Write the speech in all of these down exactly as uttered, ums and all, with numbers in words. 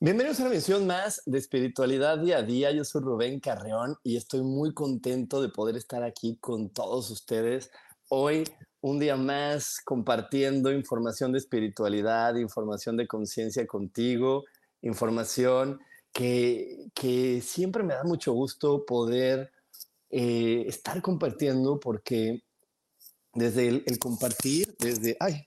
Bienvenidos a una emisión más de Espiritualidad Día a Día. Yo soy Rubén Carrión y estoy muy contento de poder estar aquí con todos ustedes. Hoy, un día más, compartiendo información de espiritualidad, información de conciencia contigo, información que, que siempre me da mucho gusto poder eh, estar compartiendo, porque desde el, el compartir, desde... ¡Ay!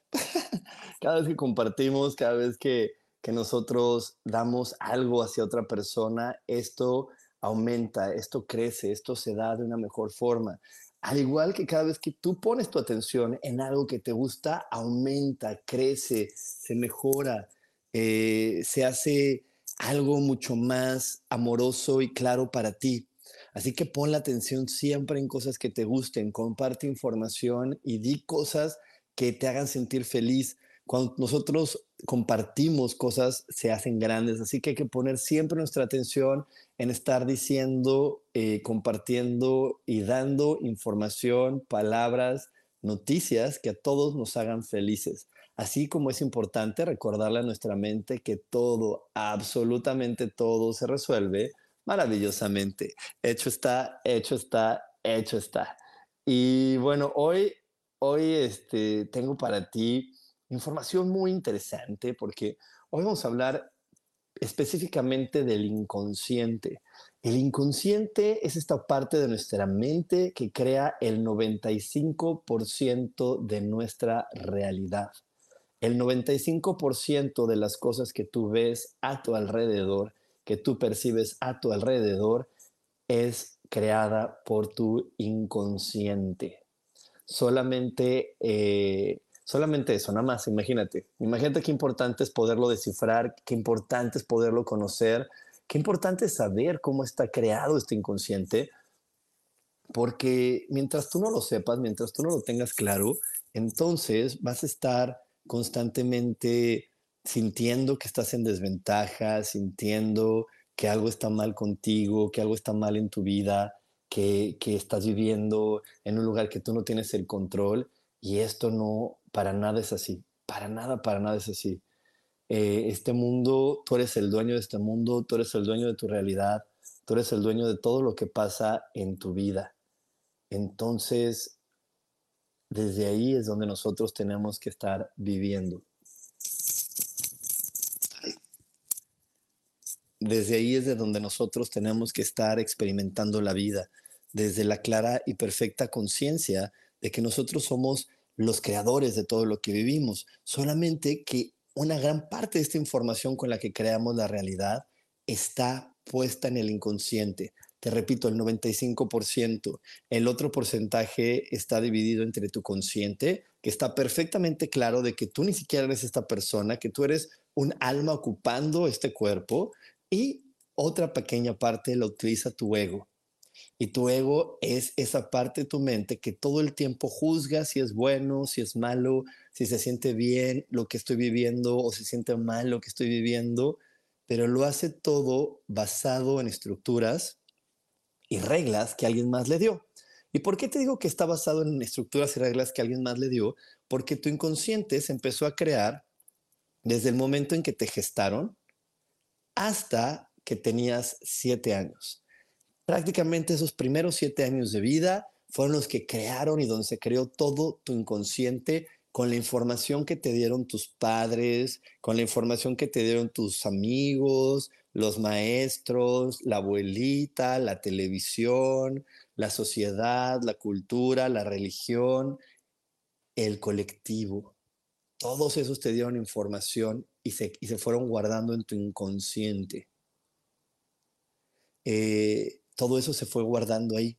Cada vez que compartimos, cada vez que... que nosotros damos algo hacia otra persona, esto aumenta, esto crece, esto se da de una mejor forma. Al igual que cada vez que tú pones tu atención en algo que te gusta, aumenta, crece, se mejora, eh, se hace algo mucho más amoroso y claro para ti. Así que pon la atención siempre en cosas que te gusten, comparte información y di cosas que te hagan sentir feliz. Cuando nosotros compartimos cosas, se hacen grandes. Así que hay que poner siempre nuestra atención en estar diciendo, eh, compartiendo y dando información, palabras, noticias que a todos nos hagan felices. Así como es importante recordarle a nuestra mente que todo, absolutamente todo, se resuelve maravillosamente. Hecho está, hecho está, hecho está. Y bueno, hoy, hoy este, tengo para ti información muy interesante, porque hoy vamos a hablar específicamente del inconsciente. El inconsciente es esta parte de nuestra mente que crea el noventa y cinco por ciento de nuestra realidad. El noventa y cinco por ciento de las cosas que tú ves a tu alrededor, que tú percibes a tu alrededor, es creada por tu inconsciente. Solamente... Eh, Solamente eso, nada más, imagínate. Imagínate qué importante es poderlo descifrar, qué importante es poderlo conocer, qué importante es saber cómo está creado este inconsciente, porque mientras tú no lo sepas, mientras tú no lo tengas claro, entonces vas a estar constantemente sintiendo que estás en desventaja, sintiendo que algo está mal contigo, que algo está mal en tu vida, que, que estás viviendo en un lugar que tú no tienes el control. Y esto no, para nada es así, para nada, para nada es así. Eh, este mundo, tú eres el dueño de este mundo, tú eres el dueño de tu realidad, tú eres el dueño de todo lo que pasa en tu vida. Entonces, desde ahí es donde nosotros tenemos que estar viviendo. Desde ahí es de donde nosotros tenemos que estar experimentando la vida, desde la clara y perfecta conciencia de que nosotros somos los creadores de todo lo que vivimos, solamente que una gran parte de esta información con la que creamos la realidad está puesta en el inconsciente. Te repito, el noventa y cinco por ciento. El otro porcentaje está dividido entre tu consciente, que está perfectamente claro de que tú ni siquiera eres esta persona, que tú eres un alma ocupando este cuerpo, y otra pequeña parte la utiliza tu ego. Y tu ego es esa parte de tu mente que todo el tiempo juzga si es bueno, si es malo, si se siente bien lo que estoy viviendo o se siente mal lo que estoy viviendo, pero lo hace todo basado en estructuras y reglas que alguien más le dio. ¿Y por qué te digo que está basado en estructuras y reglas que alguien más le dio? Porque tu inconsciente se empezó a crear desde el momento en que te gestaron hasta que tenías siete años. Prácticamente esos primeros siete años de vida fueron los que crearon y donde se creó todo tu inconsciente, con la información que te dieron tus padres, con la información que te dieron tus amigos, los maestros, la abuelita, la televisión, la sociedad, la cultura, la religión, el colectivo. Todos esos te dieron información y se, y se fueron guardando en tu inconsciente. Eh, todo eso se fue guardando ahí.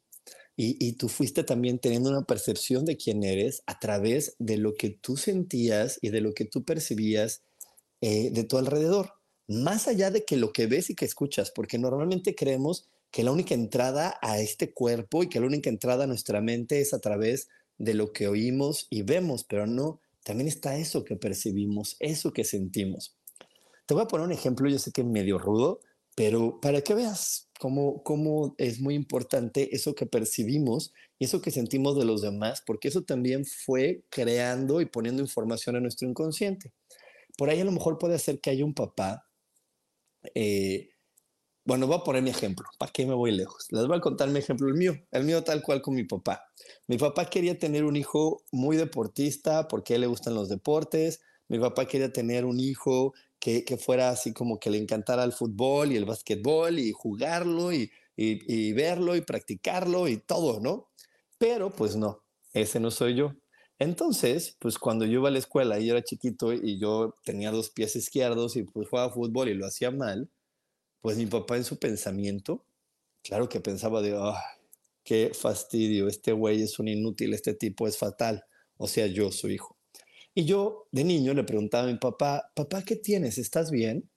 Y, y tú fuiste también teniendo una percepción de quién eres a través de lo que tú sentías y de lo que tú percibías eh, de tu alrededor. Más allá de que lo que ves y que escuchas, porque normalmente creemos que la única entrada a este cuerpo y que la única entrada a nuestra mente es a través de lo que oímos y vemos, pero no, también está eso que percibimos, eso que sentimos. Te voy a poner un ejemplo, yo sé que es medio rudo, pero para que veas Cómo, cómo es muy importante eso que percibimos y eso que sentimos de los demás, porque eso también fue creando y poniendo información a nuestro inconsciente. Por ahí a lo mejor puede ser que haya un papá. Eh, bueno, voy a poner mi ejemplo. ¿Para qué me voy lejos? Les voy a contar mi ejemplo, el mío. El mío tal cual con mi papá. Mi papá quería tener un hijo muy deportista porque a él le gustan los deportes. Mi papá quería tener un hijo que, que fuera así como que le encantara el fútbol y el básquetbol y jugarlo y, y, y verlo y practicarlo y todo, ¿no? Pero pues no, ese no soy yo. Entonces, pues cuando yo iba a la escuela y yo era chiquito y yo tenía dos pies izquierdos y pues jugaba fútbol y lo hacía mal, pues mi papá en su pensamiento, claro que pensaba de, oh, qué fastidio, este güey es un inútil, este tipo es fatal, o sea, yo, su hijo. Y yo de niño le preguntaba a mi papá, papá, ¿qué tienes? ¿Estás bien?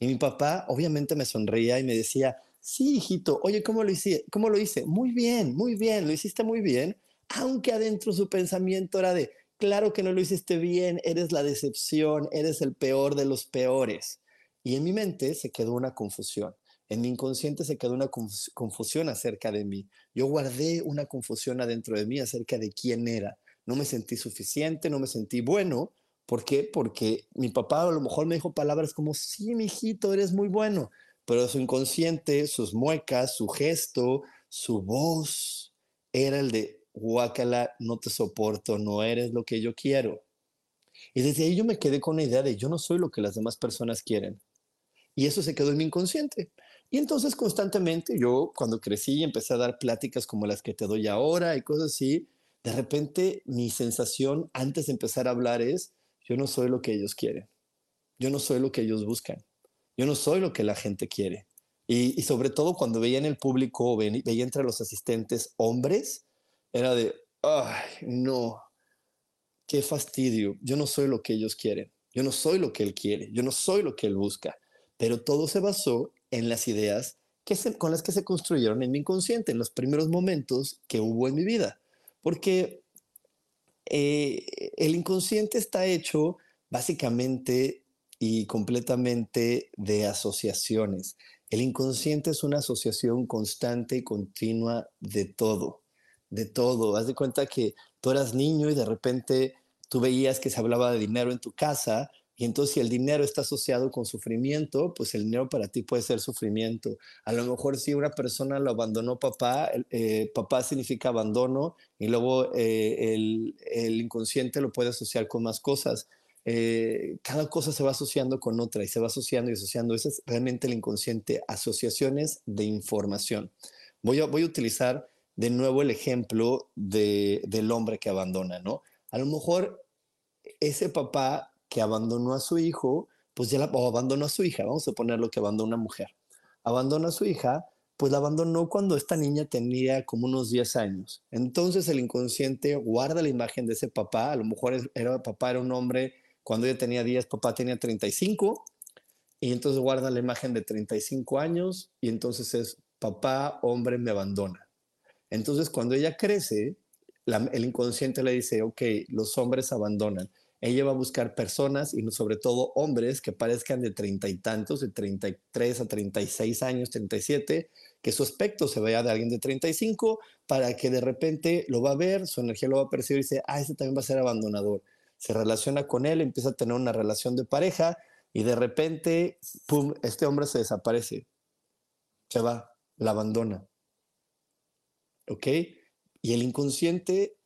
Y mi papá obviamente me sonreía y me decía, sí, hijito, oye, ¿cómo lo hice? ¿Cómo lo hice? Muy bien, muy bien, lo hiciste muy bien. Aunque adentro su pensamiento era de, claro que no lo hiciste bien, eres la decepción, eres el peor de los peores. Y en mi mente se quedó una confusión. En mi inconsciente se quedó una confusión acerca de mí. Yo guardé una confusión adentro de mí acerca de quién era. No me sentí suficiente, no me sentí bueno. ¿Por qué? Porque mi papá a lo mejor me dijo palabras como, sí, mijito, eres muy bueno. Pero su inconsciente, sus muecas, su gesto, su voz, era el de, guácala, no te soporto, no eres lo que yo quiero. Y desde ahí yo me quedé con la idea de, yo no soy lo que las demás personas quieren. Y eso se quedó en mi inconsciente. Y entonces constantemente yo, cuando crecí y empecé a dar pláticas como las que te doy ahora y cosas así, de repente, mi sensación antes de empezar a hablar es, yo no soy lo que ellos quieren. Yo no soy lo que ellos buscan. Yo no soy lo que la gente quiere. Y, y sobre todo cuando veía en el público, veía, veía entre los asistentes hombres, era de, ay, no, qué fastidio. Yo no soy lo que ellos quieren. Yo no soy lo que él quiere. Yo no soy lo que él busca. Pero todo se basó en las ideas que se, con las que se construyeron en mi inconsciente, en los primeros momentos que hubo en mi vida. Porque eh, el inconsciente está hecho básicamente y completamente de asociaciones. El inconsciente es una asociación constante y continua de todo, de todo. Haz de cuenta que tú eras niño y de repente tú veías que se hablaba de dinero en tu casa. Y entonces si el dinero está asociado con sufrimiento, pues el dinero para ti puede ser sufrimiento. A lo mejor si una persona lo abandonó papá, eh, papá significa abandono y luego eh, el, el inconsciente lo puede asociar con más cosas. Eh, cada cosa se va asociando con otra y se va asociando y asociando. Ese es realmente el inconsciente, asociaciones de información. Voy a, voy a utilizar de nuevo el ejemplo de, del hombre que abandona, ¿no? A lo mejor ese papá que abandonó a su hijo, pues ya la, o abandonó a su hija, vamos a poner lo que abandona una mujer. Abandonó a su hija, pues la abandonó cuando esta niña tenía como unos diez años. Entonces el inconsciente guarda la imagen de ese papá, a lo mejor era, papá era un hombre, cuando ella tenía diez, papá tenía treinta y cinco, y entonces guarda la imagen de treinta y cinco años, y entonces es, papá, hombre, me abandona. Entonces cuando ella crece, la, el inconsciente le dice, ok, los hombres abandonan. Ella va a buscar personas y sobre todo hombres que parezcan de treinta y tantos, de treinta y tres a treinta y seis años, treinta y siete, que su aspecto se vea de alguien de treinta y cinco para que de repente lo va a ver, su energía lo va a percibir y dice, ah, este también va a ser abandonador. Se relaciona con él, empieza a tener una relación de pareja y de repente, pum, este hombre se desaparece. Se va, la abandona. ¿Ok? Y el inconsciente,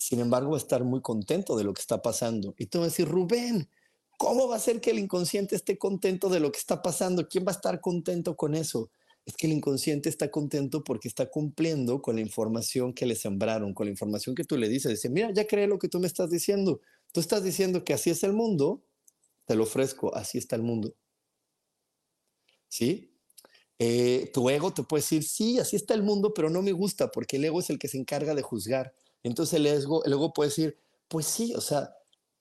sin embargo, va a estar muy contento de lo que está pasando. Y tú vas a decir, Rubén, ¿cómo va a ser que el inconsciente esté contento de lo que está pasando? ¿Quién va a estar contento con eso? es que el inconsciente está contento porque está cumpliendo con la información que le sembraron, con la información que tú le dices. Dice, mira, ya creé lo que tú me estás diciendo. Tú estás diciendo que así es el mundo, te lo ofrezco, así está el mundo. ¿Sí? Eh, tu ego te puede decir, sí, así está el mundo, pero no me gusta, porque el ego es el que se encarga de juzgar. Entonces el ego, el ego puede decir, pues sí, o sea,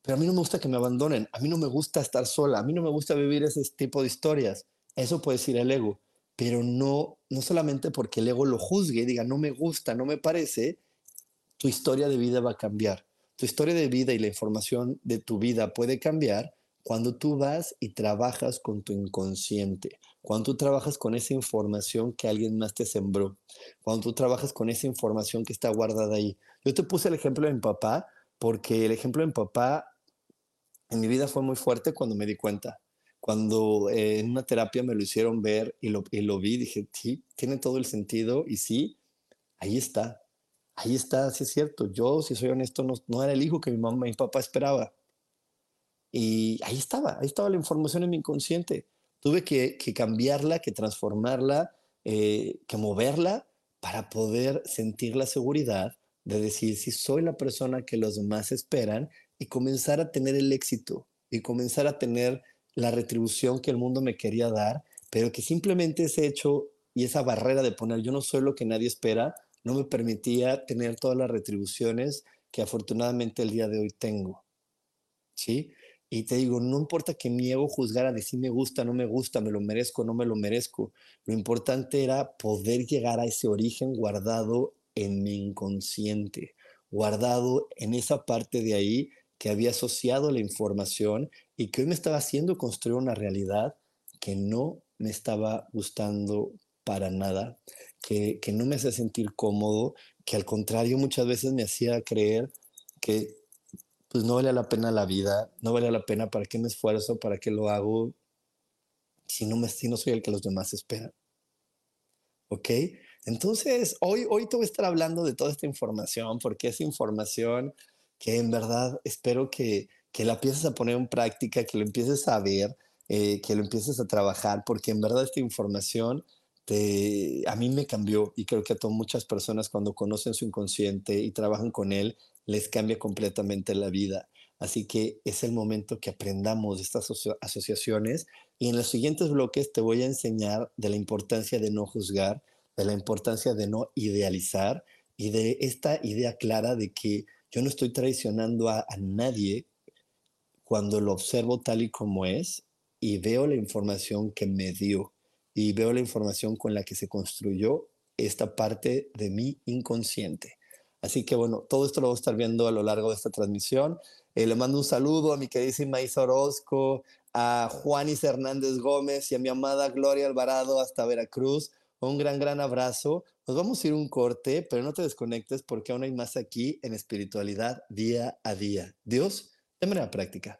pero a mí no me gusta que me abandonen, a mí no me gusta estar sola, a mí no me gusta vivir ese tipo de historias. Eso puede decir el ego, pero no, no solamente porque el ego lo juzgue, diga, no me gusta, no me parece, tu historia de vida va a cambiar. Tu historia de vida y la información de tu vida puede cambiar cuando tú vas y trabajas con tu inconsciente, cuando tú trabajas con esa información que alguien más te sembró, cuando tú trabajas con esa información que está guardada ahí. Yo te puse el ejemplo de mi papá, porque el ejemplo de mi papá en mi vida fue muy fuerte cuando me di cuenta. Cuando eh, en una terapia me lo hicieron ver y lo, y lo vi, dije, sí, tiene todo el sentido y sí, ahí está, ahí está, sí es cierto. Yo, si soy honesto, no, no era el hijo que mi mamá y mi papá esperaba. Y ahí estaba, ahí estaba la información en mi inconsciente. Tuve que, que cambiarla, que transformarla, eh, que moverla para poder sentir la seguridad de decir si soy la persona que los demás esperan y comenzar a tener el éxito y comenzar a tener la retribución que el mundo me quería dar, pero que simplemente ese hecho y esa barrera de poner yo no soy lo que nadie espera, no me permitía tener todas las retribuciones que afortunadamente el día de hoy tengo. ¿Sí? Y te digo, no importa que mi ego juzgara de si me gusta, no me gusta, me lo merezco, no me lo merezco. Lo importante era poder llegar a ese origen guardado en mi inconsciente, guardado en esa parte de ahí que había asociado la información y que hoy me estaba haciendo construir una realidad que no me estaba gustando para nada, que, que no me hacía sentir cómodo, que al contrario muchas veces me hacía creer que pues no vale la pena la vida, no vale la pena, ¿para qué me esfuerzo? ¿Para qué lo hago? Si no, me, si no soy el que los demás esperan. ¿Ok? Entonces, hoy, hoy te voy a estar hablando de toda esta información, porque es información que en verdad espero que, que la empieces a poner en práctica, que lo empieces a ver, eh, que lo empieces a trabajar, porque en verdad esta información te, a mí me cambió y creo que a todas muchas personas cuando conocen su inconsciente y trabajan con él, les cambia completamente la vida. Así que es el momento que aprendamos de estas aso- asociaciones y en los siguientes bloques te voy a enseñar de la importancia de no juzgar, de la importancia de no idealizar y de esta idea clara de que yo no estoy traicionando a, a nadie cuando lo observo tal y como es y veo la información que me dio y veo la información con la que se construyó esta parte de mi inconsciente. Así que bueno, todo esto lo voy a estar viendo a lo largo de esta transmisión. Eh, le mando un saludo a mi queridísima Isa Orozco, a Juanis Hernández Gómez y a mi amada Gloria Alvarado hasta Veracruz. Un gran, gran abrazo. Nos vamos a ir un corte, pero no te desconectes porque aún hay más aquí en Espiritualidad Día a Día. Dios, de manera práctica.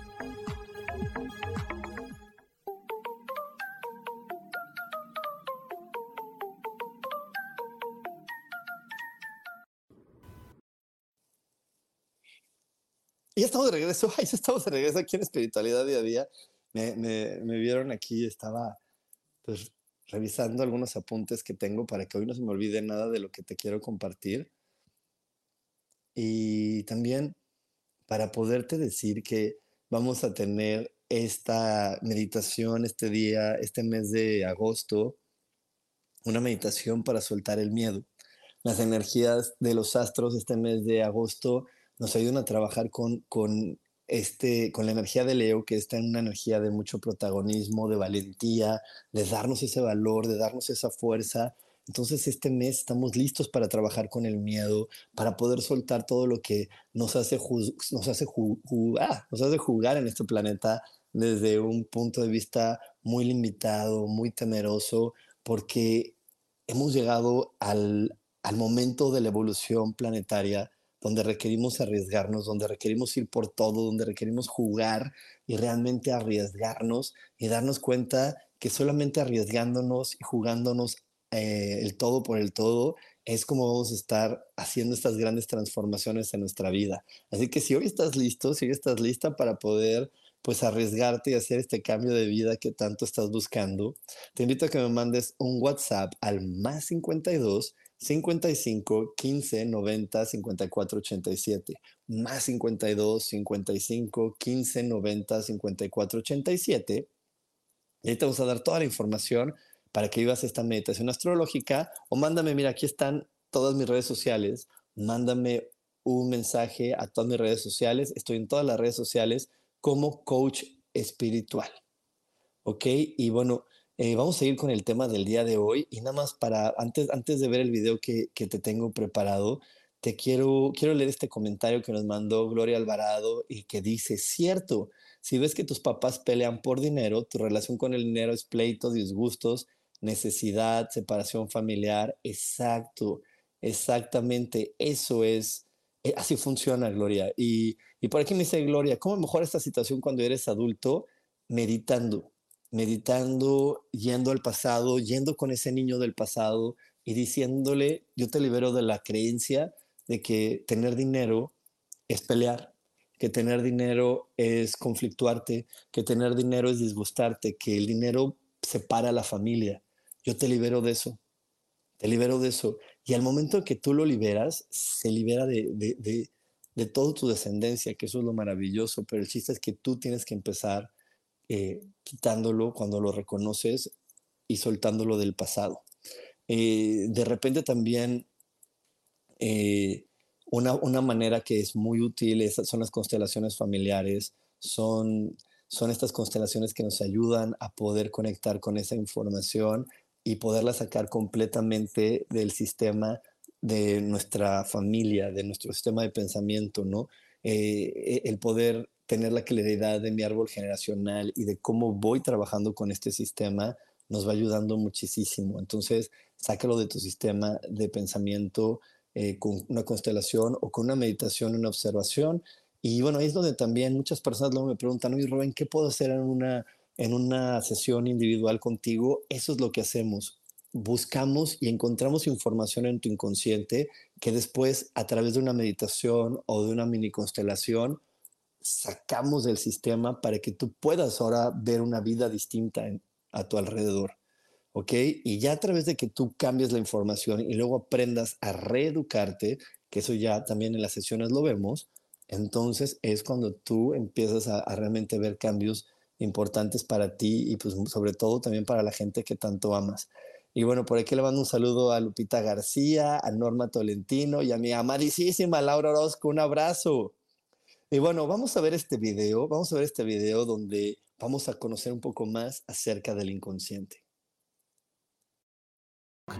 Ya estamos de regreso, ay, ya estamos de regreso aquí en Espiritualidad Día a Día. Me, me, me vieron aquí, estaba pues, revisando algunos apuntes que tengo para que hoy no se me olvide nada de lo que te quiero compartir. Y también para poderte decir que vamos a tener esta meditación este día, este mes de agosto, una meditación para soltar el miedo. Las energías de los astros este mes de agosto nos ayudan a trabajar con, con, este, con la energía de Leo, que está en una energía de mucho protagonismo, de valentía, de darnos ese valor, de darnos esa fuerza. Entonces este mes estamos listos para trabajar con el miedo, para poder soltar todo lo que nos hace, ju- nos hace, ju- ju- ah, nos hace jugar en este planeta desde un punto de vista muy limitado, muy temeroso, porque hemos llegado al, al momento de la evolución planetaria donde requerimos arriesgarnos, donde requerimos ir por todo, donde requerimos jugar y realmente arriesgarnos y darnos cuenta que solamente arriesgándonos y jugándonos eh, el todo por el todo es como vamos a estar haciendo estas grandes transformaciones en nuestra vida. Así que si hoy estás listo, si hoy estás lista para poder pues arriesgarte y hacer este cambio de vida que tanto estás buscando, te invito a que me mandes un WhatsApp al más cincuenta y dos, cincuenta y cinco, quince, noventa, cincuenta y cuatro, ochenta y siete. Más cincuenta y dos, cincuenta y cinco, quince, noventa, cincuenta y cuatro, ochenta y siete. Y ahí te vamos a dar toda la información para que vivas esta meditación astrológica. O mándame, mira, aquí están todas mis redes sociales. Mándame un mensaje a todas mis redes sociales. Estoy en todas las redes sociales como coach espiritual. ¿Ok? Y bueno, Eh, vamos a seguir con el tema del día de hoy y nada más para, antes, antes de ver el video que, que te tengo preparado, te quiero, quiero leer este comentario que nos mandó Gloria Alvarado y que dice, cierto, si ves que tus papás pelean por dinero, tu relación con el dinero es pleitos, disgustos, necesidad, separación familiar. Exacto, exactamente, eso es, eh, así funciona, Gloria. Y, y por aquí me dice Gloria, ¿cómo mejora esta situación cuando eres adulto? Meditando. meditando, yendo al pasado, yendo con ese niño del pasado y diciéndole, yo te libero de la creencia de que tener dinero es pelear, que tener dinero es conflictuarte, que tener dinero es disgustarte, que el dinero separa a la familia. Yo te libero de eso, te libero de eso. Y al momento que tú lo liberas, se libera de, de, de, de toda tu descendencia, que eso es lo maravilloso, pero el chiste es que tú tienes que empezar Eh, quitándolo cuando lo reconoces y soltándolo del pasado. Eh, de repente también eh, una, una manera que es muy útil es, son las constelaciones familiares, son, son estas constelaciones que nos ayudan a poder conectar con esa información y poderla sacar completamente del sistema de nuestra familia, de nuestro sistema de pensamiento, ¿no? Eh, el poder tener la claridad de mi árbol generacional y de cómo voy trabajando con este sistema nos va ayudando muchísimo. Entonces, sácalo de tu sistema de pensamiento eh, con una constelación o con una meditación, una observación. Y bueno, ahí es donde también muchas personas luego me preguntan, oye, Rubén, ¿qué puedo hacer en una, en una sesión individual contigo? Eso es lo que hacemos. Buscamos y encontramos información en tu inconsciente que después, a través de una meditación o de una mini constelación, sacamos del sistema para que tú puedas ahora ver una vida distinta en, a tu alrededor, ¿ok? Y ya a través de que tú cambies la información y luego aprendas a reeducarte, que eso ya también en las sesiones lo vemos, entonces es cuando tú empiezas a, a realmente ver cambios importantes para ti y pues sobre todo también para la gente que tanto amas. Y bueno, por aquí le mando un saludo a Lupita García, a Norma Tolentino y a mi amadísima Laura Orozco. Un abrazo. Y bueno, vamos a ver este video, vamos a ver este video donde vamos a conocer un poco más acerca del inconsciente.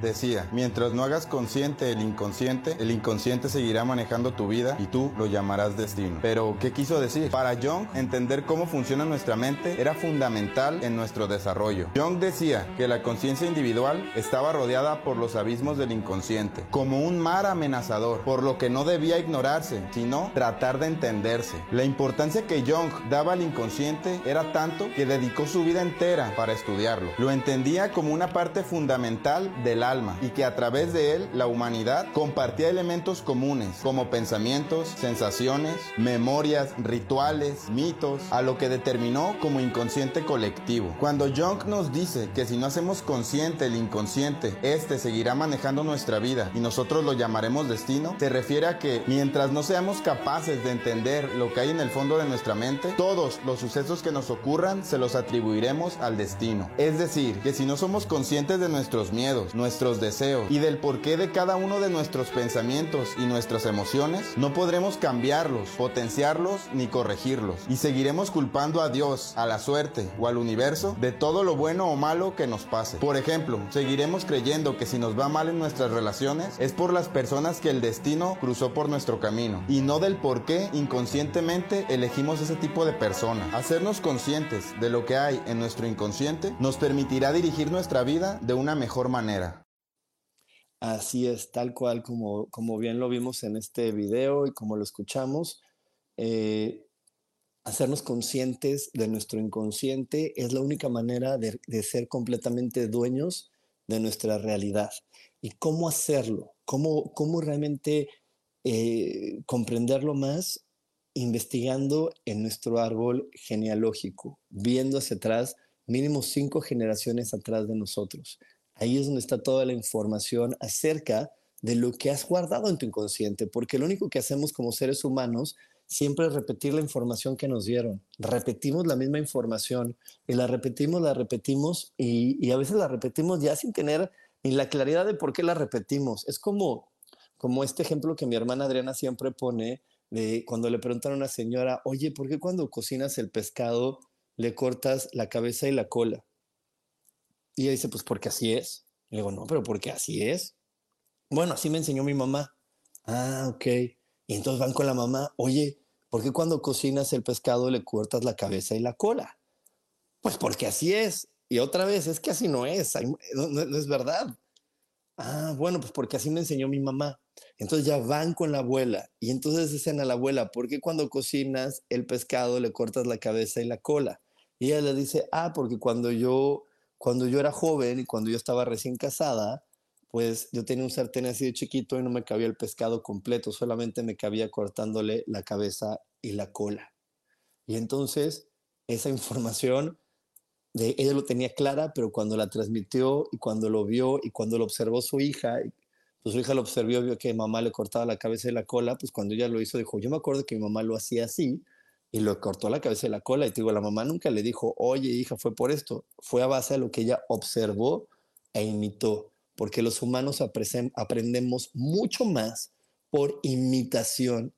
Decía, mientras no hagas consciente el inconsciente, el inconsciente seguirá manejando tu vida y tú lo llamarás destino. Pero, ¿qué quiso decir? Para Jung, entender cómo funciona nuestra mente era fundamental en nuestro desarrollo. Jung decía que la conciencia individual estaba rodeada por los abismos del inconsciente, como un mar amenazador, por lo que no debía ignorarse, sino tratar de entenderse. La importancia que Jung daba al inconsciente era tanto que dedicó su vida entera para estudiarlo. Lo entendía como una parte fundamental del alma y que a través de él la humanidad compartía elementos comunes como pensamientos, sensaciones, memorias, rituales, mitos, a lo que determinó como inconsciente colectivo. Cuando Jung nos dice que si no hacemos consciente el inconsciente, este seguirá manejando nuestra vida y nosotros lo llamaremos destino, se refiere a que mientras no seamos capaces de entender lo que hay en el fondo de nuestra mente, todos los sucesos que nos ocurran se los atribuiremos al destino. Es decir, que si no somos conscientes de nuestros miedos, nuestros deseos y del porqué de cada uno de nuestros pensamientos y nuestras emociones, no podremos cambiarlos, potenciarlos ni corregirlos, y seguiremos culpando a Dios, a la suerte o al universo de todo lo bueno o malo que nos pase. Por ejemplo, seguiremos creyendo que si nos va mal en nuestras relaciones es por las personas que el destino cruzó por nuestro camino y no del por qué inconscientemente elegimos ese tipo de persona. Hacernos conscientes de lo que hay en nuestro inconsciente nos permitirá dirigir nuestra vida de una mejor manera. Así es, tal cual como, como bien lo vimos en este video y como lo escuchamos, eh, hacernos conscientes de nuestro inconsciente es la única manera de, de ser completamente dueños de nuestra realidad. ¿Y cómo hacerlo? ¿Cómo, cómo realmente eh, comprenderlo más? Investigando en nuestro árbol genealógico, viendo hacia atrás, mínimo cinco generaciones atrás de nosotros. Ahí es donde está toda la información acerca de lo que has guardado en tu inconsciente, porque lo único que hacemos como seres humanos siempre es repetir la información que nos dieron. Repetimos la misma información y la repetimos, la repetimos y, y a veces la repetimos ya sin tener ni la claridad de por qué la repetimos. Es como, como este ejemplo que mi hermana Adriana siempre pone de cuando le preguntaron a una señora, oye, ¿por qué cuando cocinas el pescado le cortas la cabeza y la cola? Y ella dice, pues porque así es. Le digo, no, pero porque así es. Bueno, así me enseñó mi mamá. Ah, ok. Y entonces van con la mamá. Oye, ¿por qué cuando cocinas el pescado le cortas la cabeza y la cola? Pues porque así es. Y otra vez, es que así no es. No, no, no es verdad. Ah, bueno, pues porque así me enseñó mi mamá. Entonces ya van con la abuela. Y entonces dicen a la abuela, ¿por qué cuando cocinas el pescado le cortas la cabeza y la cola? Y ella le dice, ah, porque cuando yo... Cuando yo era joven y cuando yo estaba recién casada, pues yo tenía un sartén así de chiquito y no me cabía el pescado completo, solamente me cabía cortándole la cabeza y la cola. Y entonces esa información, de ella lo tenía clara, pero cuando la transmitió y cuando lo vio y cuando lo observó su hija, pues su hija lo observó, vio que mamá le cortaba la cabeza y la cola, pues cuando ella lo hizo dijo, yo me acuerdo que mi mamá lo hacía así, y le cortó la cabeza y la cola. Y te digo, la mamá nunca le dijo, oye, hija, fue por esto. Fue a base de lo que ella observó e imitó. Porque los humanos aprendemos mucho más por imitación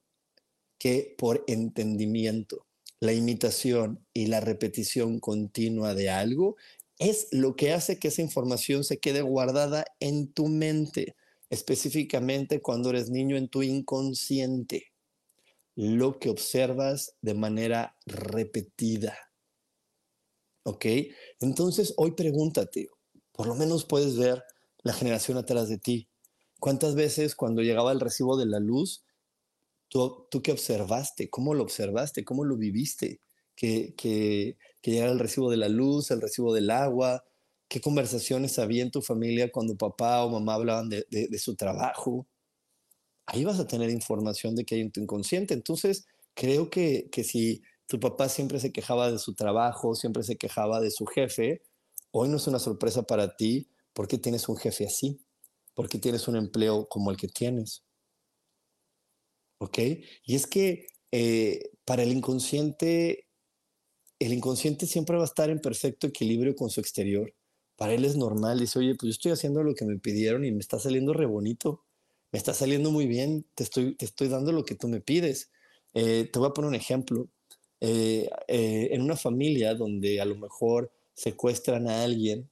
que por entendimiento. La imitación y la repetición continua de algo es lo que hace que esa información se quede guardada en tu mente, específicamente cuando eres niño en tu inconsciente. Lo que observas de manera repetida. ¿Ok? Entonces hoy pregúntate, por lo menos puedes ver la generación atrás de ti. ¿Cuántas veces cuando llegaba el recibo de la luz, tú, tú qué observaste? ¿Cómo lo observaste? ¿Cómo lo viviste? Que, que, que llegara el recibo de la luz, el recibo del agua. ¿Qué conversaciones había en tu familia cuando papá o mamá hablaban de, de, de su trabajo? Ahí vas a tener información de que hay en tu inconsciente. Entonces, creo que, que si tu papá siempre se quejaba de su trabajo, siempre se quejaba de su jefe, hoy no es una sorpresa para ti porque tienes un jefe así, porque tienes un empleo como el que tienes. ¿Ok? Y es que eh, para el inconsciente, el inconsciente siempre va a estar en perfecto equilibrio con su exterior. Para él es normal, dice, oye, pues yo estoy haciendo lo que me pidieron y me está saliendo re bonito, me está saliendo muy bien, te estoy, te estoy dando lo que tú me pides. Eh, te voy a poner un ejemplo. Eh, eh, en una familia donde a lo mejor secuestran a alguien,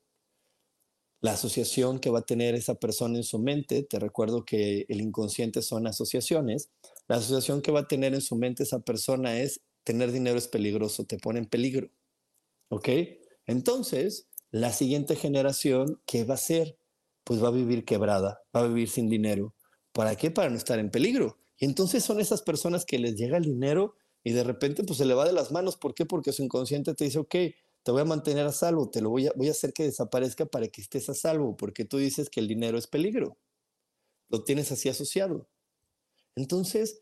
la asociación que va a tener esa persona en su mente, te recuerdo que el inconsciente son asociaciones, la asociación que va a tener en su mente esa persona es tener dinero es peligroso, te pone en peligro. ¿Ok? Entonces, la siguiente generación, ¿qué va a hacer? Pues va a vivir quebrada, va a vivir sin dinero. ¿Para qué? Para no estar en peligro. Y entonces son esas personas que les llega el dinero y de repente pues se le va de las manos. ¿Por qué? Porque su inconsciente te dice, ok, te voy a mantener a salvo, te lo voy a, voy a hacer que desaparezca para que estés a salvo, porque tú dices que el dinero es peligro. Lo tienes así asociado. Entonces,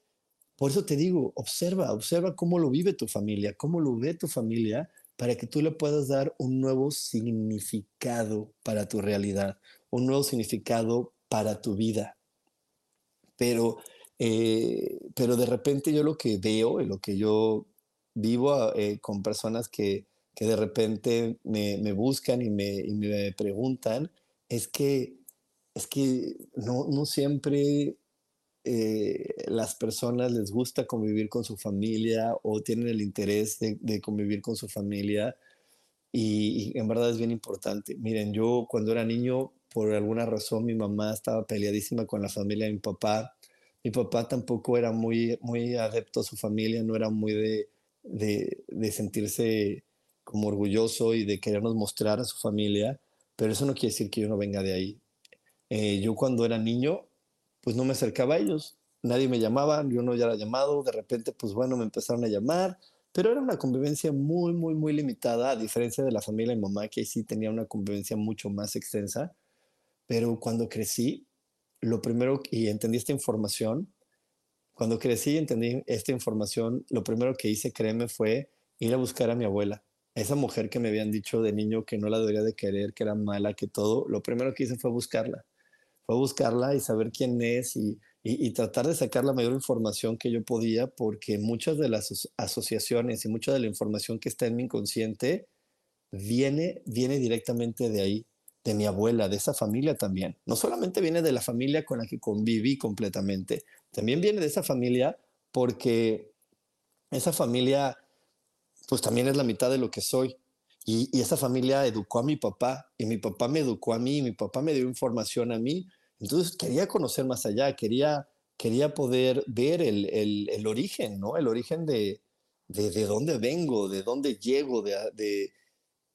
por eso te digo, observa, observa cómo lo vive tu familia, cómo lo ve tu familia, para que tú le puedas dar un nuevo significado para tu realidad, un nuevo significado para tu vida. Pero, eh, pero de repente yo lo que veo y lo que yo vivo eh, con personas que, que de repente me, me buscan y me, y me preguntan, es que, es que no, no siempre eh, las personas les gusta convivir con su familia o tienen el interés de, de convivir con su familia y, y en verdad es bien importante. Miren, yo cuando era niño, por alguna razón, mi mamá estaba peleadísima con la familia de mi papá. Mi papá tampoco era muy, muy adepto a su familia, no era muy de, de, de sentirse como orgulloso y de querernos mostrar a su familia, pero eso no quiere decir que yo no venga de ahí. Eh, yo cuando era niño, pues no me acercaba a ellos, nadie me llamaba, yo no ya era llamado, de repente, pues bueno, me empezaron a llamar, pero era una convivencia muy, muy, muy limitada, a diferencia de la familia de mamá, que sí tenía una convivencia mucho más extensa, pero cuando crecí, lo primero, y entendí esta información, cuando crecí y entendí esta información, lo primero que hice, créeme, fue ir a buscar a mi abuela. Esa mujer que me habían dicho de niño que no la debería de querer, que era mala, que todo, lo primero que hice fue buscarla. Fue buscarla y saber quién es y, y, y tratar de sacar la mayor información que yo podía, porque muchas de las aso- asociaciones y mucha de la información que está en mi inconsciente viene, viene directamente de ahí, de mi abuela, de esa familia también. No solamente viene de la familia con la que conviví completamente, también viene de esa familia porque esa familia pues también es la mitad de lo que soy. Y, y esa familia educó a mi papá, y mi papá me educó a mí, y mi papá me dio información a mí. Entonces quería conocer más allá, quería, quería poder ver el, el, el origen, ¿no? El origen de, de, de dónde vengo, de dónde llego, de, de,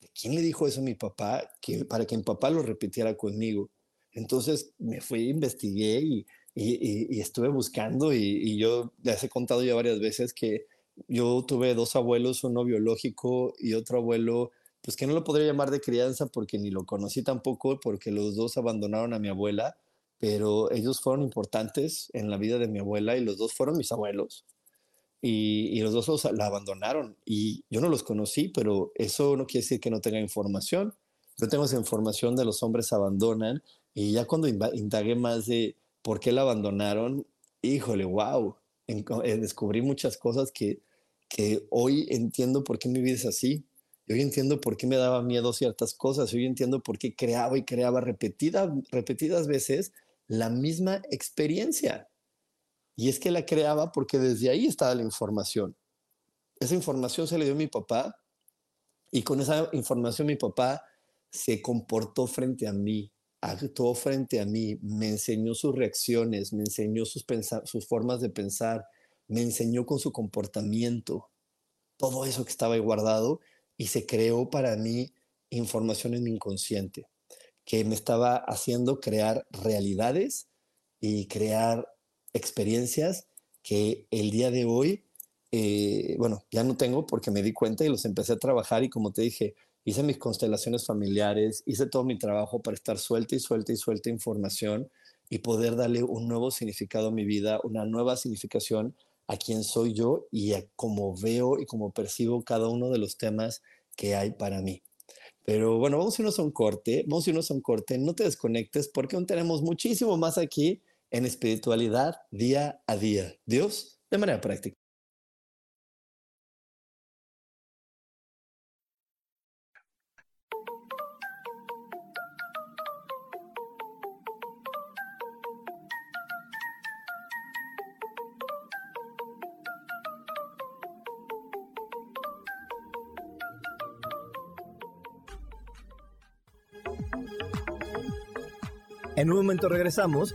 de quién le dijo eso a mi papá, que, para que mi papá lo repitiera conmigo. Entonces me fui, investigué y, y, y, y estuve buscando, y, y yo les he contado ya varias veces que yo tuve dos abuelos, uno biológico y otro abuelo, pues que no lo podría llamar de crianza porque ni lo conocí tampoco, porque los dos abandonaron a mi abuela, pero ellos fueron importantes en la vida de mi abuela y los dos fueron mis abuelos. Y, y los dos los, la abandonaron y yo no los conocí, pero eso no quiere decir que no tenga información. Yo tengo esa información de los hombres abandonan y ya cuando indagué más de por qué la abandonaron, híjole, wow. Descubrí muchas cosas que, que hoy entiendo por qué mi vida es así. Hoy entiendo por qué me daba miedo ciertas cosas. Hoy entiendo por qué creaba y creaba repetida, repetidas veces la misma experiencia. Y es que la creaba porque desde ahí estaba la información. Esa información se le dio a mi papá y con esa información mi papá se comportó frente a mí. Actuó frente a mí, me enseñó sus reacciones, me enseñó sus, pensar, sus formas de pensar, me enseñó con su comportamiento. Todo eso que estaba ahí guardado y se creó para mí información en mi inconsciente que me estaba haciendo crear realidades y crear experiencias que el día de hoy, eh, bueno, ya no tengo porque me di cuenta y los empecé a trabajar y como te dije, hice mis constelaciones familiares, hice todo mi trabajo para estar suelta y suelta y suelta información y poder darle un nuevo significado a mi vida, una nueva significación a quién soy yo y a cómo veo y cómo percibo cada uno de los temas que hay para mí. Pero bueno, vamos a irnos a un corte, vamos a irnos a un corte, no te desconectes porque aún tenemos muchísimo más aquí en Espiritualidad Día a Día. Dios de manera práctica. En un momento regresamos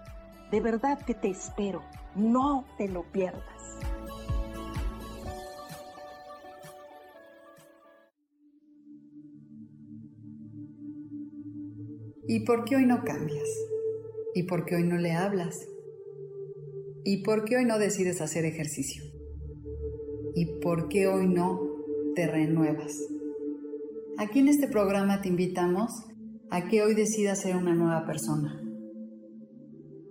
De verdad que te espero. No te lo pierdas. ¿Y por qué hoy no cambias? ¿Y por qué hoy no le hablas? ¿Y por qué hoy no decides hacer ejercicio? ¿Y por qué hoy no te renuevas? Aquí en este programa te invitamos a que hoy decidas ser una nueva persona.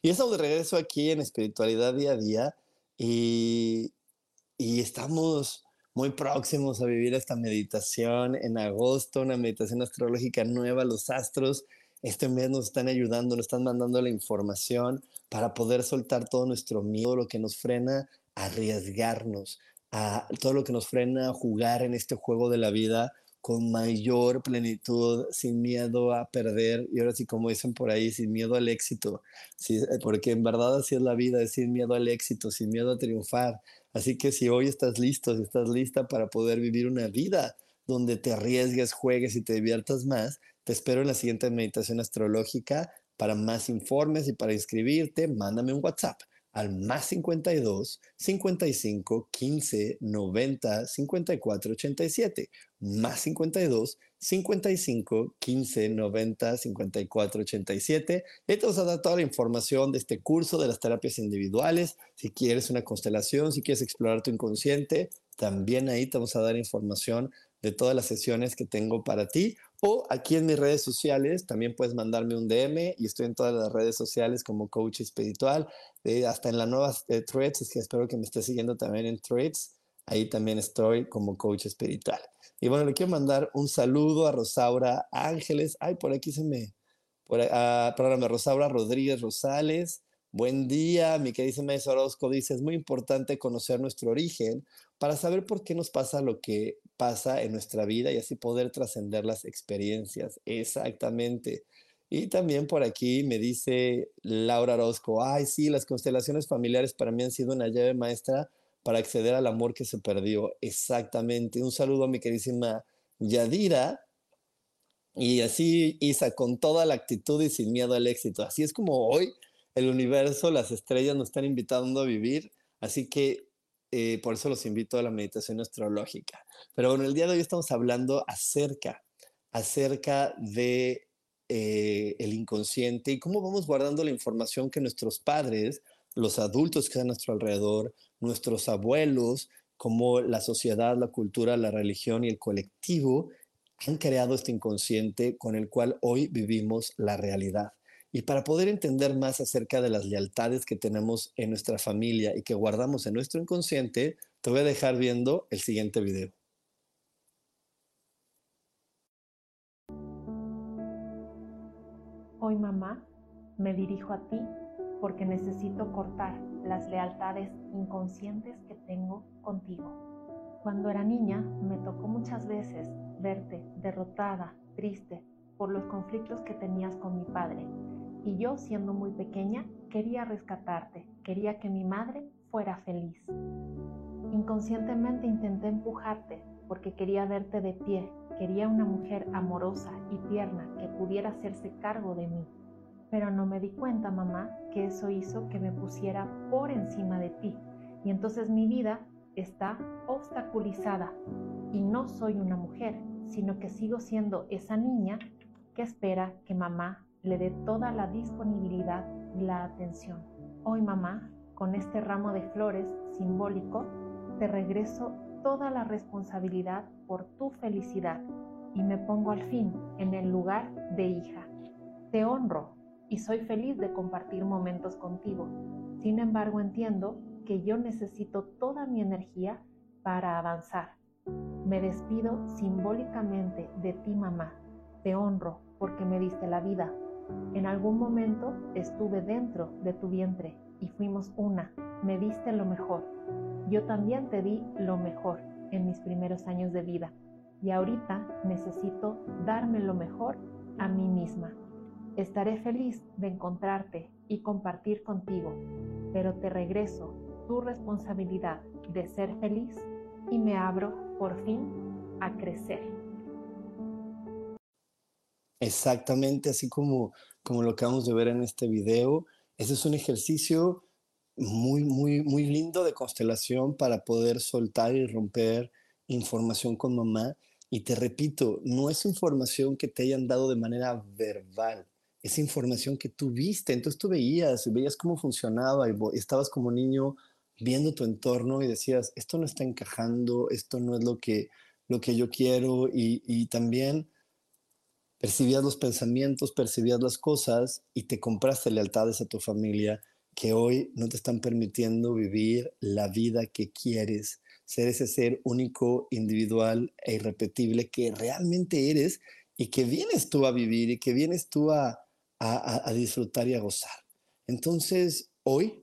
Y estamos de regreso aquí en Espiritualidad Día a Día y, y estamos muy próximos a vivir esta meditación en agosto, una meditación astrológica nueva. Los astros este mes nos están ayudando, nos están mandando la información para poder soltar todo nuestro miedo, lo que nos frena a arriesgarnos, a todo lo que nos frena a jugar en este juego de la vida con mayor plenitud, sin miedo a perder, y ahora sí, como dicen por ahí, sin miedo al éxito, sí, porque en verdad así es la vida, es sin miedo al éxito, sin miedo a triunfar. Así que si hoy estás listo, si estás lista para poder vivir una vida donde te arriesgues, juegues y te diviertas más, te espero en la siguiente meditación astrológica. Para más informes y para inscribirte, mándame un WhatsApp al más cincuenta y dos, cincuenta y cinco, quince, noventa, cincuenta y cuatro, ochenta y siete, más cincuenta y dos, cincuenta y cinco, quince, noventa, cincuenta y cuatro, ochenta y siete. Y te vas a dar toda la información de este curso, de las terapias individuales, si quieres una constelación, si quieres explorar tu inconsciente, también ahí te vamos a dar información de todas las sesiones que tengo para ti. O aquí en mis redes sociales, también puedes mandarme un D M y estoy en todas las redes sociales como coach espiritual, eh, hasta en la nueva eh, Threads, es que espero que me estés siguiendo también en Threads, ahí también estoy como coach espiritual. Y bueno, le quiero mandar un saludo a Rosaura Ángeles, ay, por aquí se me, por, ah, perdóname, Rosaura Rodríguez Rosales. Buen día, mi querida Méndez Orozco dice, es muy importante conocer nuestro origen para saber por qué nos pasa lo que pasa en nuestra vida y así poder trascender las experiencias. Exactamente. Y también por aquí me dice Laura Orozco, ay sí, las constelaciones familiares para mí han sido una llave maestra para acceder al amor que se perdió. Exactamente. Un saludo a mi queridísima Yadira. Y así, Isa, con toda la actitud y sin miedo al éxito. Así es como hoy el universo, las estrellas nos están invitando a vivir, así que eh, por eso los invito a la meditación astrológica. Pero bueno, el día de hoy estamos hablando acerca, acerca de eh, el inconsciente y cómo vamos guardando la información que nuestros padres, los adultos que están a nuestro alrededor, nuestros abuelos, como la sociedad, la cultura, la religión y el colectivo han creado este inconsciente con el cual hoy vivimos la realidad. Y para poder entender más acerca de las lealtades que tenemos en nuestra familia y que guardamos en nuestro inconsciente, te voy a dejar viendo el siguiente video. Hoy, mamá, me dirijo a ti porque necesito cortar las lealtades inconscientes que tengo contigo. Cuando era niña, me tocó muchas veces verte derrotada, triste, por los conflictos que tenías con mi padre. Y yo, siendo muy pequeña, quería rescatarte, quería que mi madre fuera feliz. Inconscientemente intenté empujarte porque quería verte de pie, quería una mujer amorosa y tierna que pudiera hacerse cargo de mí. Pero no me di cuenta, mamá, que eso hizo que me pusiera por encima de ti. Y entonces mi vida está obstaculizada y no soy una mujer, sino que sigo siendo esa niña que espera que mamá le dé toda la disponibilidad y la atención. Hoy, mamá, con este ramo de flores simbólico, te regreso toda la responsabilidad por tu felicidad y me pongo al fin en el lugar de hija. Te honro y soy feliz de compartir momentos contigo. Sin embargo, entiendo que yo necesito toda mi energía para avanzar. Me despido simbólicamente de ti, mamá. Te honro porque me diste la vida. En algún momento estuve dentro de tu vientre y fuimos una. Me diste lo mejor. Yo también te di lo mejor en mis primeros años de vida. Y ahorita necesito darme lo mejor a mí misma. Estaré feliz de encontrarte y compartir contigo, pero te regreso tu responsabilidad de ser feliz y me abro por fin a crecer. Exactamente, así como, como lo acabamos de ver en este video. Ese es un ejercicio muy, muy, muy lindo de constelación para poder soltar y romper información con mamá. Y te repito, no es información que te hayan dado de manera verbal, es información que tú viste. Entonces tú veías, veías cómo funcionaba y estabas como niño viendo tu entorno y decías, esto no está encajando, esto no es lo que, lo que yo quiero. Y, y también percibías los pensamientos, percibías las cosas y te compraste lealtades a tu familia que hoy no te están permitiendo vivir la vida que quieres, ser ese ser único, individual e irrepetible que realmente eres y que vienes tú a vivir y que vienes tú a, a, a disfrutar y a gozar. Entonces, hoy,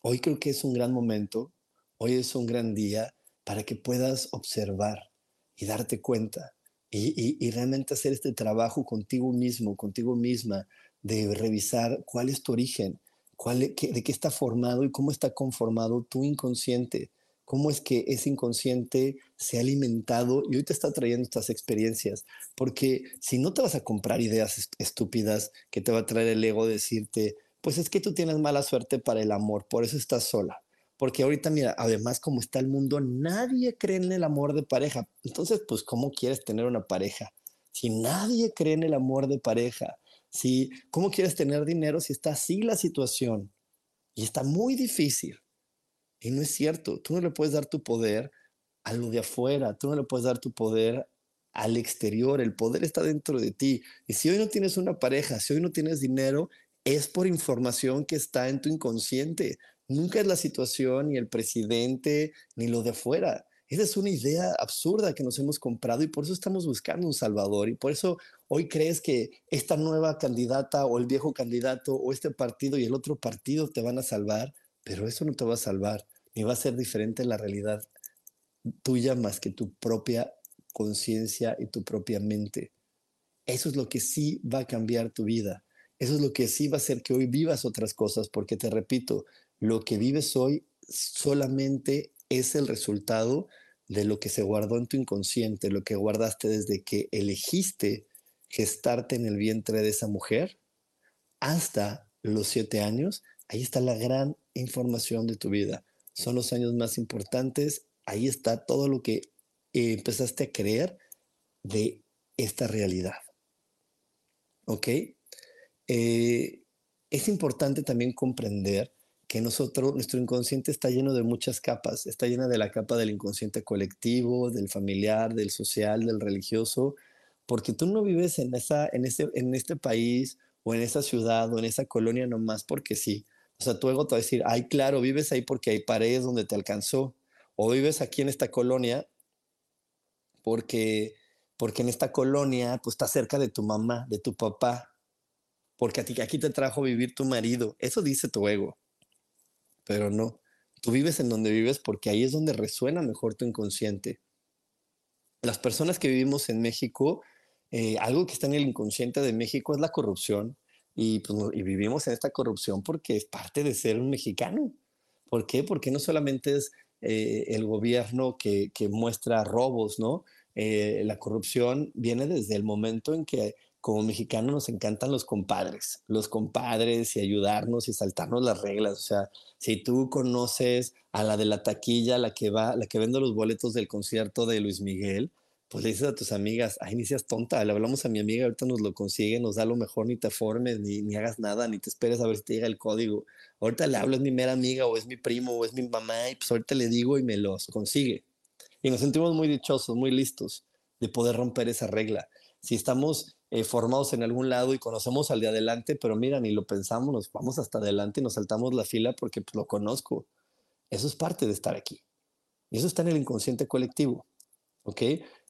hoy creo que es un gran momento, hoy es un gran día para que puedas observar y darte cuenta y, y, y realmente hacer este trabajo contigo mismo, contigo misma, de revisar cuál es tu origen, cuál, qué, de qué está formado y cómo está conformado tu inconsciente, cómo es que ese inconsciente se ha alimentado y hoy te está trayendo estas experiencias. Porque si no te vas a comprar ideas estúpidas que te va a traer el ego, decirte, pues es que tú tienes mala suerte para el amor, por eso estás sola. Porque ahorita, mira, además como está el mundo, nadie cree en el amor de pareja. Entonces, pues, ¿cómo quieres tener una pareja? Si nadie cree en el amor de pareja, si, ¿cómo quieres tener dinero si está así la situación? Y está muy difícil. Y no es cierto. Tú no le puedes dar tu poder a lo de afuera. Tú no le puedes dar tu poder al exterior. El poder está dentro de ti. Y si hoy no tienes una pareja, si hoy no tienes dinero, es por información que está en tu inconsciente. Nunca es la situación, ni el presidente, ni lo de afuera. Esa es una idea absurda que nos hemos comprado y por eso estamos buscando un salvador. Y por eso hoy crees que esta nueva candidata o el viejo candidato o este partido y el otro partido te van a salvar. Pero eso no te va a salvar, ni va a ser diferente la realidad tuya más que tu propia conciencia y tu propia mente. Eso es lo que sí va a cambiar tu vida. Eso es lo que sí va a hacer que hoy vivas otras cosas, porque te repito, lo que vives hoy solamente es el resultado de lo que se guardó en tu inconsciente, lo que guardaste desde que elegiste gestarte en el vientre de esa mujer hasta los siete años. Ahí está la gran información de tu vida. Son los años más importantes. Ahí está todo lo que eh, empezaste a creer de esta realidad. ¿Ok? Eh, es importante también comprender que nosotros, nuestro inconsciente está lleno de muchas capas. Está llena de la capa del inconsciente colectivo, del familiar, del social, del religioso. Porque tú no vives en, esa, en, ese, en este país o en esa ciudad o en esa colonia nomás porque sí. O sea, tu ego te va a decir, ay, claro, vives ahí porque hay paredes donde te alcanzó. O vives aquí en esta colonia porque, porque en esta colonia pues, está cerca de tu mamá, de tu papá. porque aquí te trajo vivir tu marido. Eso dice tu ego, pero no. Tú vives en donde vives porque ahí es donde resuena mejor tu inconsciente. Las personas que vivimos en México, eh, algo que está en el inconsciente de México es la corrupción. Y, pues, y vivimos en esta corrupción porque es parte de ser un mexicano. ¿Por qué? Porque no solamente es eh, el gobierno que, que muestra robos, ¿no? Eh, la corrupción viene desde el momento en que como mexicanos nos encantan los compadres, los compadres y ayudarnos y saltarnos las reglas. O sea, si tú conoces a la de la taquilla, la que va, la que vende los boletos del concierto de Luis Miguel, pues le dices a tus amigas, ay, ni seas tonta, le hablamos a mi amiga, ahorita nos lo consigue, nos da lo mejor, ni te formes, ni, ni hagas nada, ni te esperes a ver si te llega el código. Ahorita le hablo, es mi mera amiga, o es mi primo, o es mi mamá, y pues ahorita le digo y me los consigue. Y nos sentimos muy dichosos, muy listos de poder romper esa regla. Si estamos eh, formados en algún lado y conocemos al de adelante, pero mira, ni lo pensamos, nos vamos hasta adelante y nos saltamos la fila porque pues, lo conozco. Eso es parte de estar aquí. Y eso está en el inconsciente colectivo, ¿ok?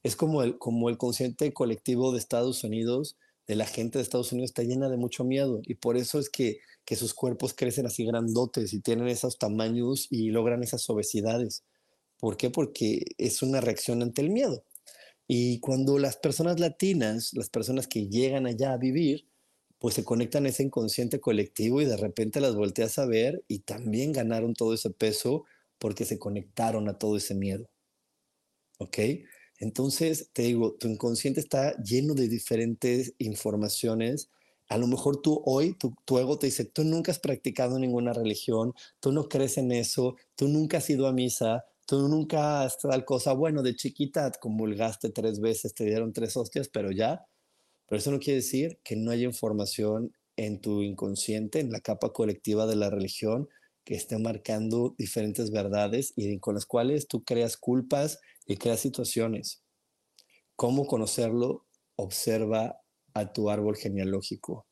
Es como el, como el consciente colectivo de Estados Unidos, de la gente de Estados Unidos, está llena de mucho miedo. Y por eso es que, que sus cuerpos crecen así grandotes y tienen esos tamaños y logran esas obesidades. ¿Por qué? Porque es una reacción ante el miedo. Y cuando las personas latinas, las personas que llegan allá a vivir, pues se conectan a ese inconsciente colectivo y de repente las volteas a ver y también ganaron todo ese peso porque se conectaron a todo ese miedo. ¿Ok? Entonces, te digo, tu inconsciente está lleno de diferentes informaciones. A lo mejor tú hoy, tu, tu ego te dice, tú nunca has practicado ninguna religión, tú no crees en eso, tú nunca has ido a misa, tú nunca has tal cosa. Bueno, de chiquita comulgaste tres veces, te dieron tres hostias, pero ya. Pero eso no quiere decir que no haya información en tu inconsciente, en la capa colectiva de la religión, que esté marcando diferentes verdades y con las cuales tú creas culpas y creas situaciones. ¿Cómo conocerlo? Observa a tu árbol genealógico,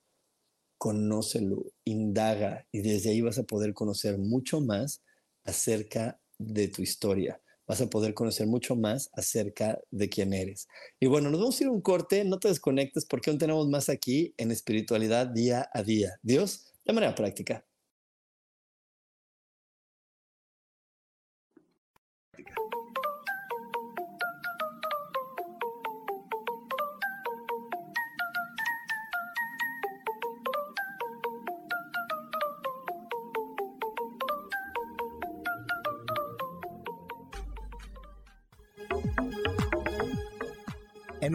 conócelo, indaga, y desde ahí vas a poder conocer mucho más acerca de tu historia. Vas a poder conocer mucho más acerca de quién eres. Y bueno, nos vamos a ir a un corte, no te desconectes porque aún tenemos más aquí en Espiritualidad Día a Día. Dios, de manera práctica. En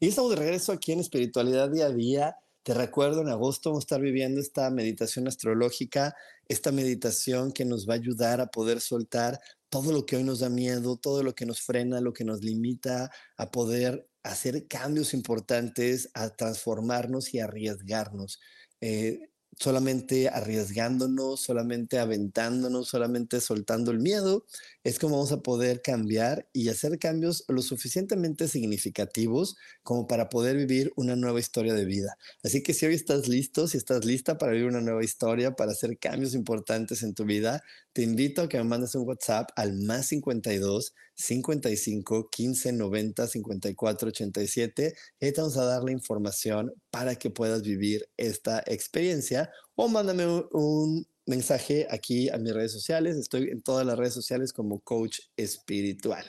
Y estamos de regreso aquí en Espiritualidad Día a Día. Te recuerdo, en agosto vamos a estar viviendo esta meditación astrológica, esta meditación que nos va a ayudar a poder soltar todo lo que hoy nos da miedo, todo lo que nos frena, lo que nos limita, a poder hacer cambios importantes, a transformarnos y arriesgarnos. Eh, solamente arriesgándonos, solamente aventándonos, solamente soltando el miedo es como vamos a poder cambiar y hacer cambios lo suficientemente significativos como para poder vivir una nueva historia de vida. Así que si hoy estás listo, si estás lista para vivir una nueva historia, para hacer cambios importantes en tu vida, te invito a que me mandes un WhatsApp al más cincuenta y dos, cincuenta y cinco, quince, noventa, cincuenta y cuatro, ochenta y siete. Y ahí te vamos a dar la información para que puedas vivir esta experiencia, o mándame un, un mensaje aquí a mis redes sociales. Estoy en todas las redes sociales como coach espiritual.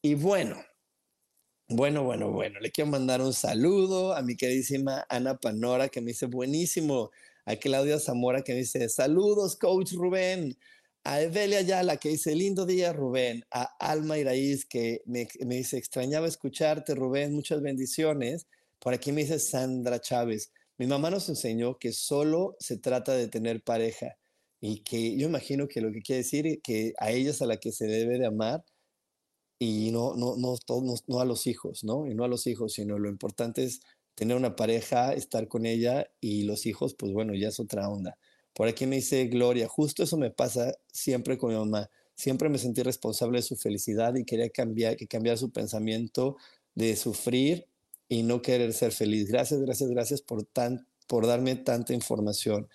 Y bueno, bueno, bueno, bueno, le quiero mandar un saludo a mi queridísima Ana Panora, que me dice buenísimo, a Claudia Zamora, que me dice saludos coach Rubén, a Evelia Ayala, que dice lindo día Rubén, a Alma Iraíz, que me, me dice extrañaba escucharte Rubén, muchas bendiciones. Por aquí me dice Sandra Chávez, mi mamá nos enseñó que solo se trata de tener pareja, y que yo imagino que lo que quiere decir es que a ella es a la que se debe de amar y no, no, no, no, no a los hijos, ¿no? Y no a los hijos, sino lo importante es tener una pareja, estar con ella, y los hijos, pues bueno, ya es otra onda. Por aquí me dice Gloria, justo eso me pasa siempre con mi mamá. Siempre me sentí responsable de su felicidad y quería cambiar, que cambiar su pensamiento de sufrir y no querer ser feliz. Gracias, gracias, gracias por, tan, por darme tanta información.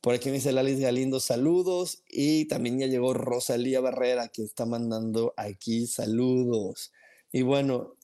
Por aquí me dice Lali Galindo, saludos. Y también ya llegó Rosalía Barrera, que está mandando aquí saludos. Y bueno,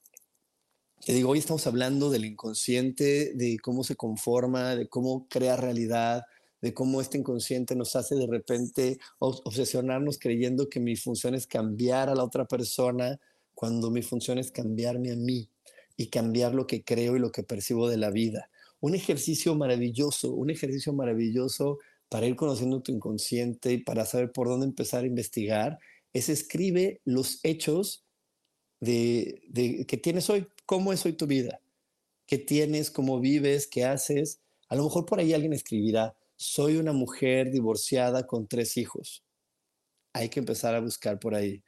te digo, hoy estamos hablando del inconsciente, de cómo se conforma, de cómo crea realidad, de cómo este inconsciente nos hace de repente obsesionarnos creyendo que mi función es cambiar a la otra persona, cuando mi función es cambiarme a mí y cambiar lo que creo y lo que percibo de la vida. Un ejercicio maravilloso, un ejercicio maravilloso para ir conociendo tu inconsciente y para saber por dónde empezar a investigar, es escribe los hechos de, de, que tienes hoy, cómo es hoy tu vida, qué tienes, cómo vives, qué haces. A lo mejor por ahí alguien escribirá, soy una mujer divorciada con tres hijos. Hay que empezar a buscar por ahí.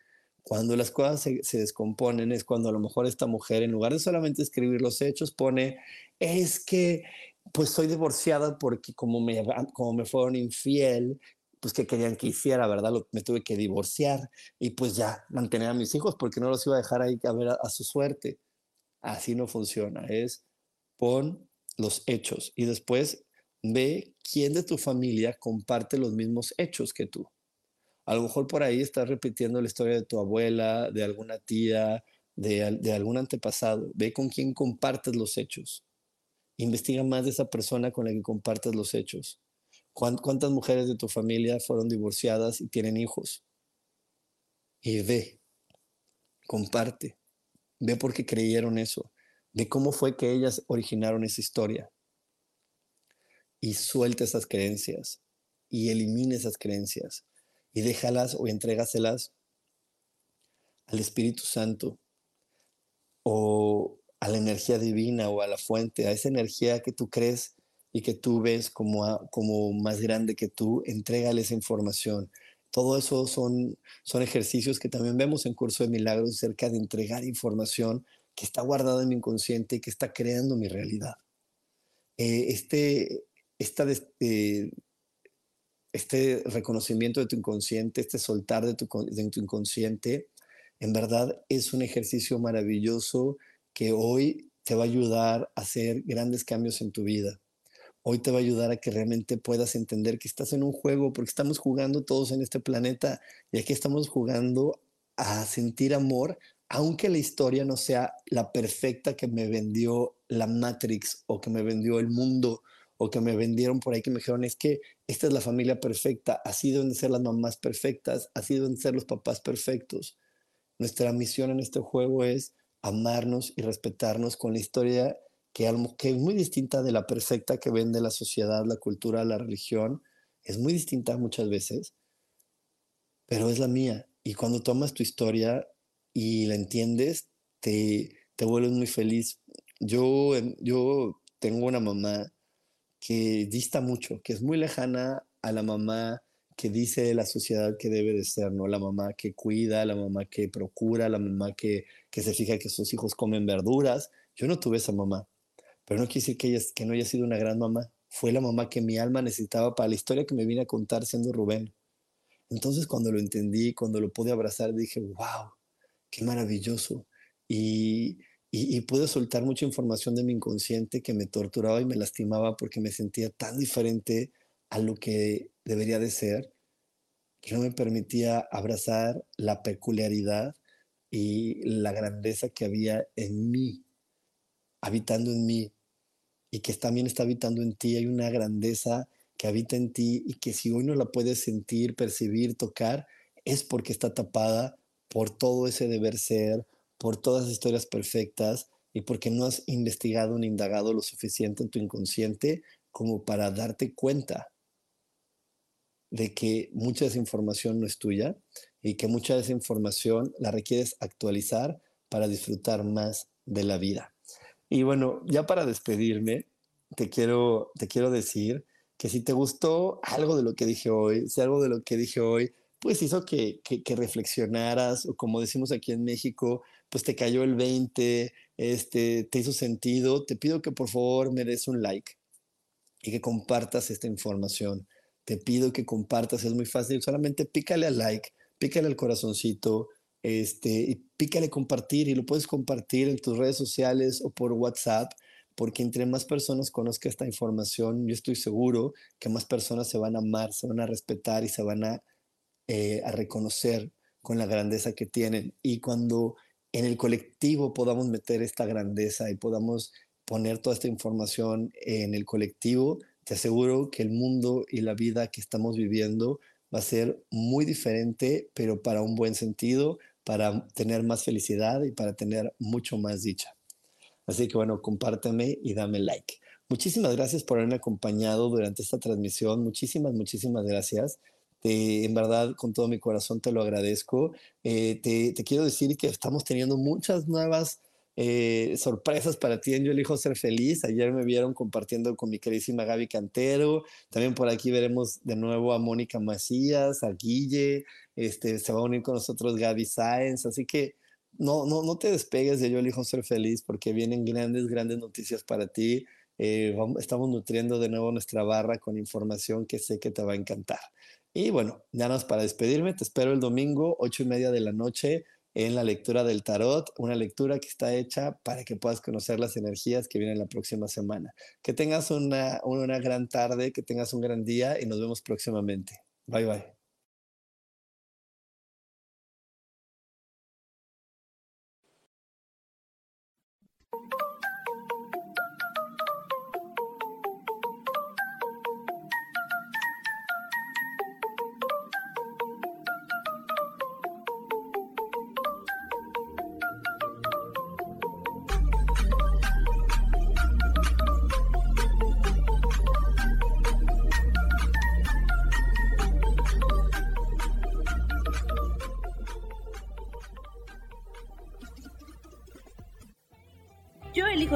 Cuando las cosas se, se descomponen es cuando a lo mejor esta mujer, en lugar de solamente escribir los hechos, pone, es que pues soy divorciada porque como me, como me fueron infiel, pues que querían que hiciera, ¿verdad? Lo, me tuve que divorciar y pues ya mantener a mis hijos porque no los iba a dejar ahí a ver a, a su suerte. Así no funciona. Es pon los hechos y después ve quién de tu familia comparte los mismos hechos que tú. A lo mejor por ahí estás repitiendo la historia de tu abuela, de alguna tía, de, de algún antepasado. Ve con quién compartes los hechos. Investiga más de esa persona con la que compartes los hechos. ¿Cuántas mujeres de tu familia fueron divorciadas y tienen hijos? Y ve, comparte. Ve por qué creyeron eso. Ve cómo fue que ellas originaron esa historia. Y suelta esas creencias y elimina esas creencias y déjalas o entrégaselas al Espíritu Santo o a la energía divina o a la fuente, a esa energía que tú crees y que tú ves como, a, como más grande que tú. Entrégale esa información. Todo eso son, son ejercicios que también vemos en Curso de Milagros acerca de entregar información que está guardada en mi inconsciente y que está creando mi realidad. Eh, este... Esta, eh, este reconocimiento de tu inconsciente, este soltar de tu, de tu inconsciente, en verdad es un ejercicio maravilloso que hoy te va a ayudar a hacer grandes cambios en tu vida. Hoy te va a ayudar a que realmente puedas entender que estás en un juego, porque estamos jugando todos en este planeta y aquí estamos jugando a sentir amor, aunque la historia no sea la perfecta que me vendió la Matrix o que me vendió el mundo, o que me vendieron por ahí, que me dijeron, es que esta es la familia perfecta, así deben ser las mamás perfectas, así deben ser los papás perfectos. Nuestra misión en este juego es amarnos y respetarnos con la historia que, que es muy distinta de la perfecta que vende la sociedad, la cultura, la religión. Es muy distinta muchas veces, pero es la mía. Y cuando tomas tu historia y la entiendes, te, te vuelves muy feliz. Yo, yo tengo una mamá que dista mucho, que es muy lejana a la mamá que dice la sociedad que debe de ser, ¿no? La mamá que cuida, la mamá que procura, la mamá que, que se fija que sus hijos comen verduras. Yo no tuve esa mamá, pero no quiere decir que, ella, que no haya sido una gran mamá. Fue la mamá que mi alma necesitaba para la historia que me vine a contar siendo Rubén. Entonces cuando lo entendí, cuando lo pude abrazar, dije, wow, qué maravilloso. Y, y, y pude soltar mucha información de mi inconsciente que me torturaba y me lastimaba porque me sentía tan diferente a lo que debería de ser, que no me permitía abrazar la peculiaridad y la grandeza que había en mí, habitando en mí, y que también está habitando en ti. Hay una grandeza que habita en ti y que si hoy no la puedes sentir, percibir, tocar, es porque está tapada por todo ese deber ser, por todas las historias perfectas y porque no has investigado ni indagado lo suficiente en tu inconsciente como para darte cuenta de que mucha de esa información no es tuya y que mucha de esa información la requieres actualizar para disfrutar más de la vida. Y bueno, ya para despedirme, te quiero, te quiero decir que si te gustó algo de lo que dije hoy, si algo de lo que dije hoy, pues hizo que, que, que reflexionaras, o como decimos aquí en México, pues te cayó el veinte, este, te hizo sentido, te pido que por favor me des un like y que compartas esta información. Te pido que compartas, es muy fácil, solamente pícale al like, pícale al corazoncito, este, y pícale compartir, y lo puedes compartir en tus redes sociales o por WhatsApp, porque entre más personas conozca esta información, yo estoy seguro que más personas se van a amar, se van a respetar y se van a, eh, a reconocer con la grandeza que tienen. Y cuando en el colectivo podamos meter esta grandeza y podamos poner toda esta información en el colectivo, te aseguro que el mundo y la vida que estamos viviendo va a ser muy diferente, pero para un buen sentido, para tener más felicidad y para tener mucho más dicha. Así que bueno, compárteme y dame like. Muchísimas gracias por haberme acompañado durante esta transmisión. Muchísimas, muchísimas gracias. Te, en verdad, con todo mi corazón te lo agradezco. Eh, te, te quiero decir que estamos teniendo muchas nuevas Eh, sorpresas para ti en Yo Elijo Ser Feliz. Ayer me vieron compartiendo con mi queridísima Gaby Cantero. También por aquí veremos de nuevo a Mónica Macías, a Guille. Este, se va a unir con nosotros Gaby Sáenz. Así que no, no, no te despegues de Yo Elijo Ser Feliz, porque vienen grandes, grandes noticias para ti. Eh, vamos, estamos nutriendo de nuevo nuestra barra con información que sé que te va a encantar. Y bueno, ya nada más para despedirme. Te espero el domingo, ocho y media de la noche, en la lectura del tarot, una lectura que está hecha para que puedas conocer las energías que vienen la próxima semana. Que tengas una, una gran tarde, que tengas un gran día y nos vemos próximamente. Bye, bye.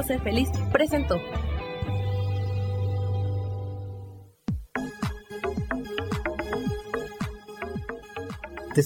Ser Feliz presentó. Te